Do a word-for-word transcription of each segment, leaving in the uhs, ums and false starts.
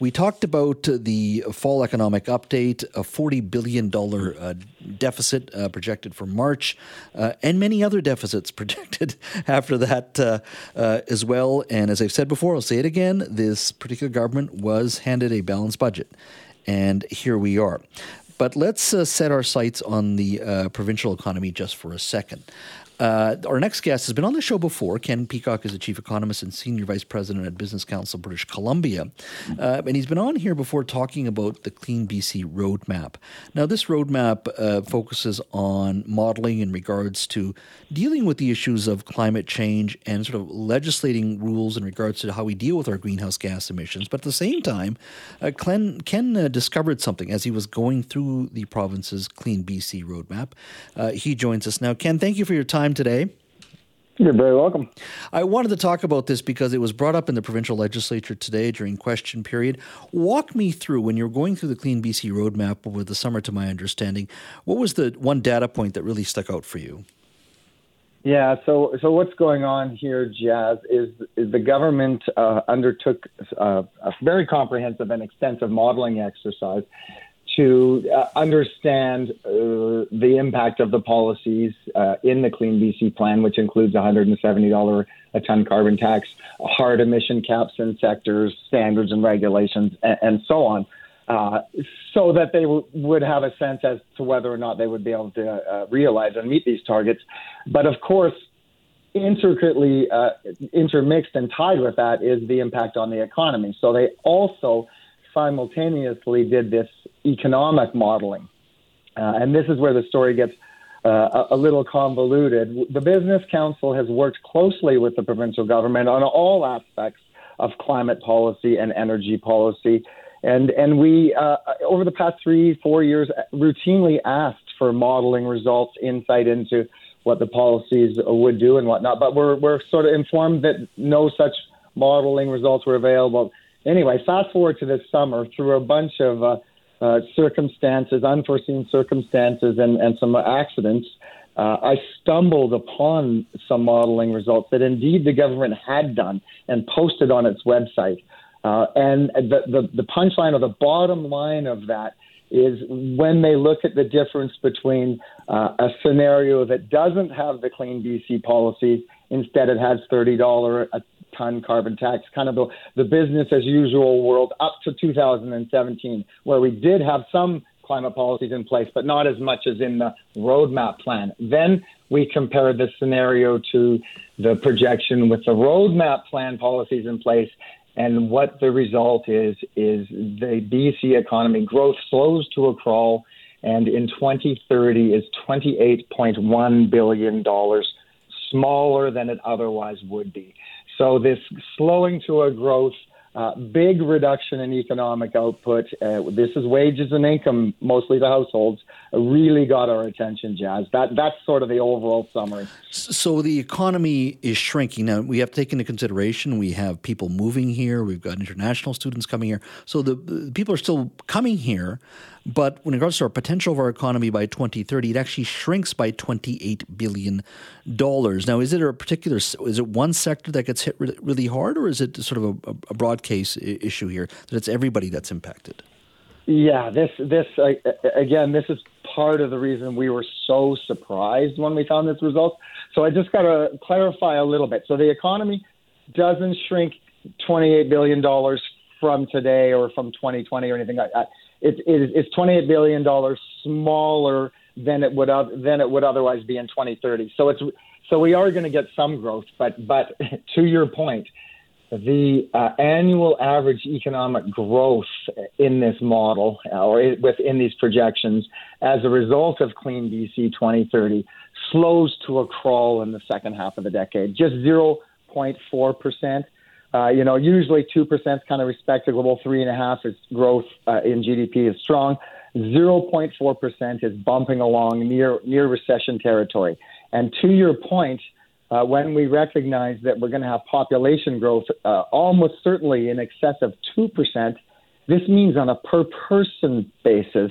We talked about the fall economic update, a forty billion dollars uh, deficit uh, projected for March, uh, and many other deficits projected after that uh, uh, as well. And as I've said before, I'll say it again, this particular government was handed a balanced budget. And here we are. But let's uh, set our sights on the uh, provincial economy just for a second. Uh, our next guest has been on the show before. Ken Peacock is the chief economist and senior vice president at Business Council of British Columbia. Uh, and he's been on here before talking about the Clean B C Roadmap. Now, this roadmap uh, focuses on modeling in regards to dealing with the issues of climate change and sort of legislating rules in regards to how we deal with our greenhouse gas emissions. But at the same time, uh, Ken, Ken uh, discovered something as he was going through the province's Clean B C Roadmap. Uh, he joins us now. Ken, thank you for your time today. You're very welcome. I wanted to talk about this because it was brought up in the provincial legislature today during question period. Walk me through, when you're going through the Clean B C Roadmap over the summer, to my understanding, what was the one data point that really stuck out for you? Yeah, so so what's going on here, Jazz, is, is the government uh, undertook uh, a very comprehensive and extensive modeling exercise to uh, understand uh, the impact of the policies uh, in the Clean B C plan, which includes one hundred seventy dollars a ton carbon tax, hard emission caps in sectors, standards and regulations, and, and so on, uh, so that they w- would have a sense as to whether or not they would be able to uh, realize and meet these targets. But of course, intricately uh, intermixed and tied with that is the impact on the economy. So they also simultaneously did this economic modeling. Uh, and this is where the story gets uh, a, a little convoluted. The Business Council has worked closely with the provincial government on all aspects of climate policy and energy policy. And, and we, uh, over the past three, four years, routinely asked for modeling results, insight into what the policies would do and whatnot. But we're, we're sort of informed that no such modeling results were available. Anyway, fast forward to this summer, through a bunch of uh, uh, circumstances, unforeseen circumstances, and, and some accidents, uh, I stumbled upon some modeling results that indeed the government had done and posted on its website. Uh, and the, the, the punchline, or the bottom line of that, is when they look at the difference between uh, a scenario that doesn't have the Clean B C policies, instead it has thirty dollars a ton carbon tax, kind of the, the business as usual world up to two thousand seventeen, where we did have some climate policies in place, but not as much as in the roadmap plan. Then we compared the scenario to the projection with the roadmap plan policies in place. And what the result is, is the B C economy growth slows to a crawl, and in twenty thirty is twenty-eight point one billion dollars smaller than it otherwise would be. So this slowing to a growth, uh, big reduction in economic output, uh, this is wages and income, mostly to households, really got our attention, Jazz. That That's sort of the overall summary. So the economy is shrinking. Now, we have to take into consideration we have people moving here. We've got international students coming here. So the, the people are still coming here. But when it comes to our potential of our economy by twenty thirty, it actually shrinks by twenty-eight billion dollars. Now, is it a particular – is it one sector that gets hit really hard, or is it sort of a, a broad case issue here that it's everybody that's impacted? Yeah, this – this uh, again, this is part of the reason we were so surprised when we found this result. So I just got to clarify a little bit. So the economy doesn't shrink twenty-eight billion dollars from today or from twenty twenty or anything like that. It, it, it's twenty-eight billion dollars smaller than it would than it would otherwise be in twenty thirty. So it's so we are going to get some growth, but but to your point, the uh, annual average economic growth in this model uh, or it, within these projections as a result of Clean B C twenty thirty slows to a crawl in the second half of the decade, just zero point four percent. Uh, you know, usually two percent is kind of respectable. Three and a half is growth uh, in G D P is strong. zero point four percent is bumping along near near recession territory. And to your point, uh, when we recognize that we're going to have population growth uh, almost certainly in excess of two percent, this means on a per person basis,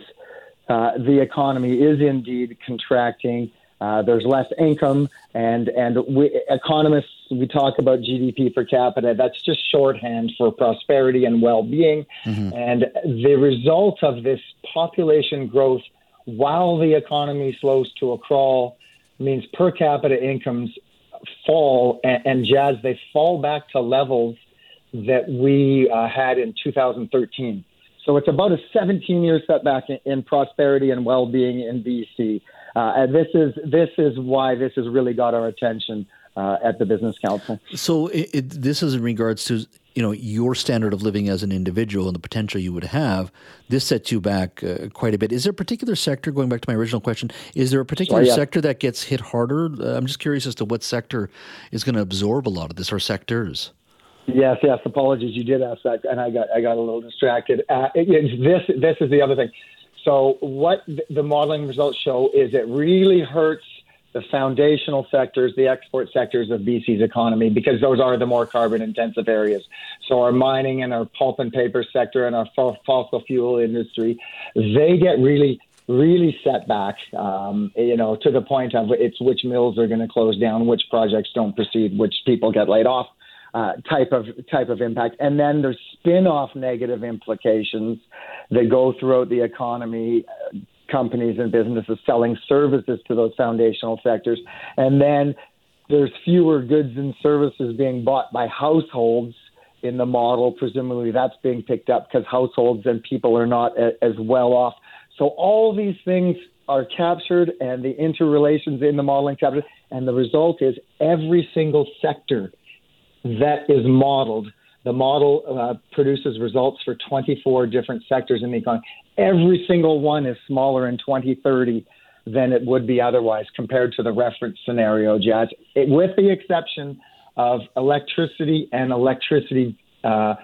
uh, the economy is indeed contracting. Uh, there's less income, and and we, economists, we talk about G D P per capita. That's just shorthand for prosperity and well-being. Mm-hmm. And the result of this population growth, while the economy slows to a crawl, means per capita incomes fall, and, and Jazz, they fall back to levels that we uh, had in two thousand thirteen. So it's about a seventeen-year setback in, in prosperity and well-being in B C. Uh, and this is this is why this has really got our attention uh, at the Business Council. So it, it, this is in regards to, you know, your standard of living as an individual and the potential you would have. This sets you back uh, quite a bit. Is there a particular sector, going back to my original question, is there a particular Sorry, yeah. sector that gets hit harder? Uh, I'm just curious as to what sector is going to absorb a lot of this, or sectors. Yes, yes. Apologies, you did ask that, and I got I got a little distracted. Uh, it, it, this this is the other thing. So what the modeling results show is it really hurts the foundational sectors, the export sectors of B C's economy, because those are the more carbon-intensive areas. So our mining and our pulp and paper sector and our fossil fuel industry, they get really, really set back, um, you know, to the point of it's which mills are going to close down, which projects don't proceed, which people get laid off uh, type of type of impact. And then there's spin-off negative implications that go throughout the economy, uh, companies and businesses selling services to those foundational sectors. And then there's fewer goods and services being bought by households in the model. Presumably that's being picked up because households and people are not a- as well off. So all these things are captured, and the interrelations in the modeling captured. And the result is every single sector that is modeled. The model uh, produces results for twenty-four different sectors in the economy. Every single one is smaller in twenty thirty than it would be otherwise compared to the reference scenario, Jazz, it, with the exception of electricity and electricity uh,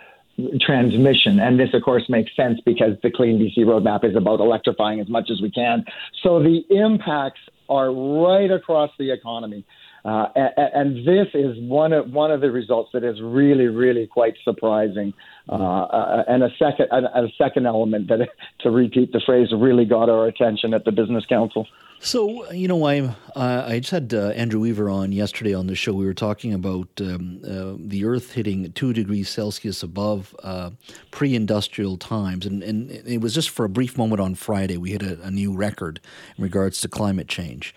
transmission. And this, of course, makes sense because the Clean B C Roadmap is about electrifying as much as we can. So the impacts are right across the economy. Uh, and, and this is one of one of the results that is really, really quite surprising. Uh, uh, and a second, a, a second element that, to repeat the phrase, really got our attention at the Business Council. So, you know, I uh, I just had uh, Andrew Weaver on yesterday on the show. We were talking about um, uh, the Earth hitting two degrees Celsius above uh, pre-industrial times. And, and it was just for a brief moment on Friday. We hit a, a new record in regards to climate change.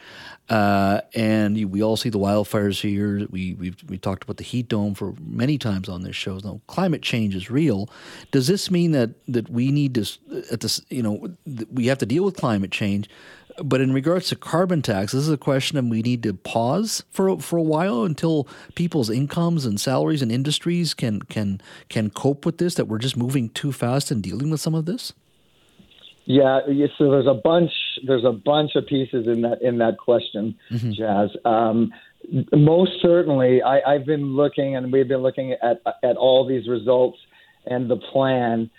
Uh, and we all see the wildfires here. We we've, we talked about the heat dome for many times on this show. Now, climate change is real. Does this mean that, that we need to, at this, you know, we have to deal with climate change? But in regards to carbon tax, this is a question that we need to pause for for a while until people's incomes and salaries and industries can can can cope with this, that we're just moving too fast and dealing with some of this? Yeah, so there's a bunch there's a bunch of pieces in that in that question, mm-hmm. Jazz. Um, most certainly, I, I've been looking, and we've been looking at at all these results and the plan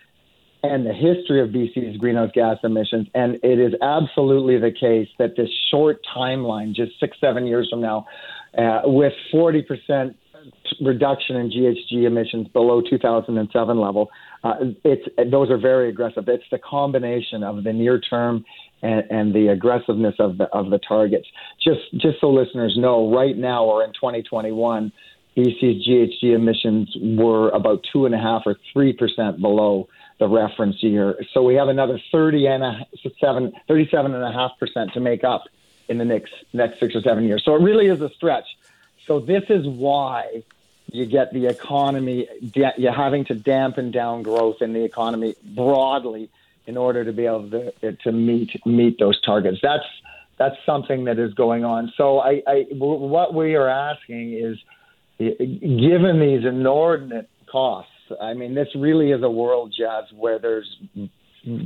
and the history of B C's greenhouse gas emissions. And it is absolutely the case that this short timeline, just six, seven years from now, uh, with forty percent reduction in G H G emissions below two thousand seven level, uh, it's those are very aggressive. It's the combination of the near term and, and the aggressiveness of the, of the targets. Just, just so listeners know, right now or in twenty twenty-one, B C's G H G emissions were about two and a half or three percent below the reference year. So we have another thirty and a seven, thirty-seven and a half percent to make up in the next next six or seven years. So it really is a stretch. So this is why you get the economy, you're having to dampen down growth in the economy broadly in order to be able to to meet meet those targets. That's that's something that is going on. So I, I what we are asking is, given these inordinate costs, I mean, this really is a world, Jazz, where there's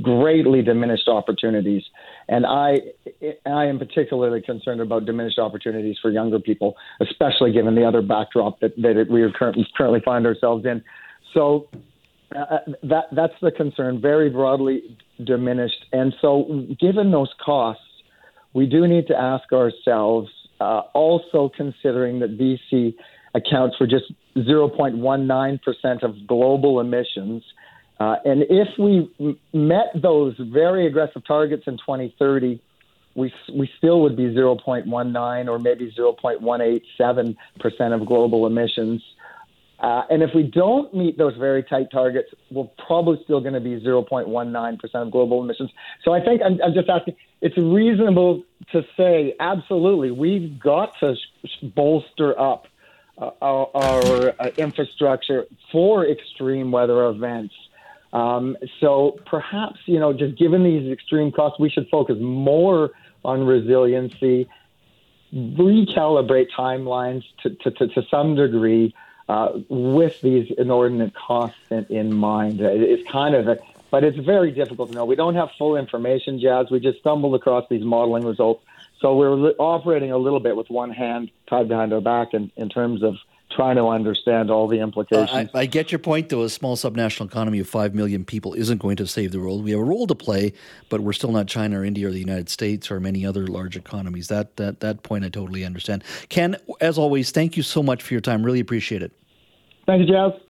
greatly diminished opportunities. And I, I am particularly concerned about diminished opportunities for younger people, especially given the other backdrop that, that we are currently, currently find ourselves in. So uh, that that's the concern, very broadly diminished. And so given those costs, we do need to ask ourselves, uh, also considering that B C accounts for just zero point one nine percent of global emissions. Uh, and if we met those very aggressive targets in twenty thirty, we we still would be zero point one nine or maybe zero point one eight seven percent of global emissions. Uh, and if we don't meet those very tight targets, we're probably still going to be zero point one nine percent of global emissions. So I think I'm, I'm just asking, it's reasonable to say, absolutely, we've got to sh- bolster up uh, our, our uh, infrastructure for extreme weather events. Um, so perhaps, you know, just given these extreme costs, we should focus more on resiliency, recalibrate timelines to, to, to, to some degree uh, with these inordinate costs in, in mind. It, it's kind of a, but it's very difficult to know. We don't have full information, Jazz. We just stumbled across these modeling results. So we're operating a little bit with one hand tied behind our back in, in terms of trying to understand all the implications. Uh, I, I get your point, though. A small subnational economy of five million people isn't going to save the world. We have a role to play, but we're still not China or India or the United States or many other large economies. That that that point I totally understand. Ken, as always, thank you so much for your time. Really appreciate it. Thank you, Jeff.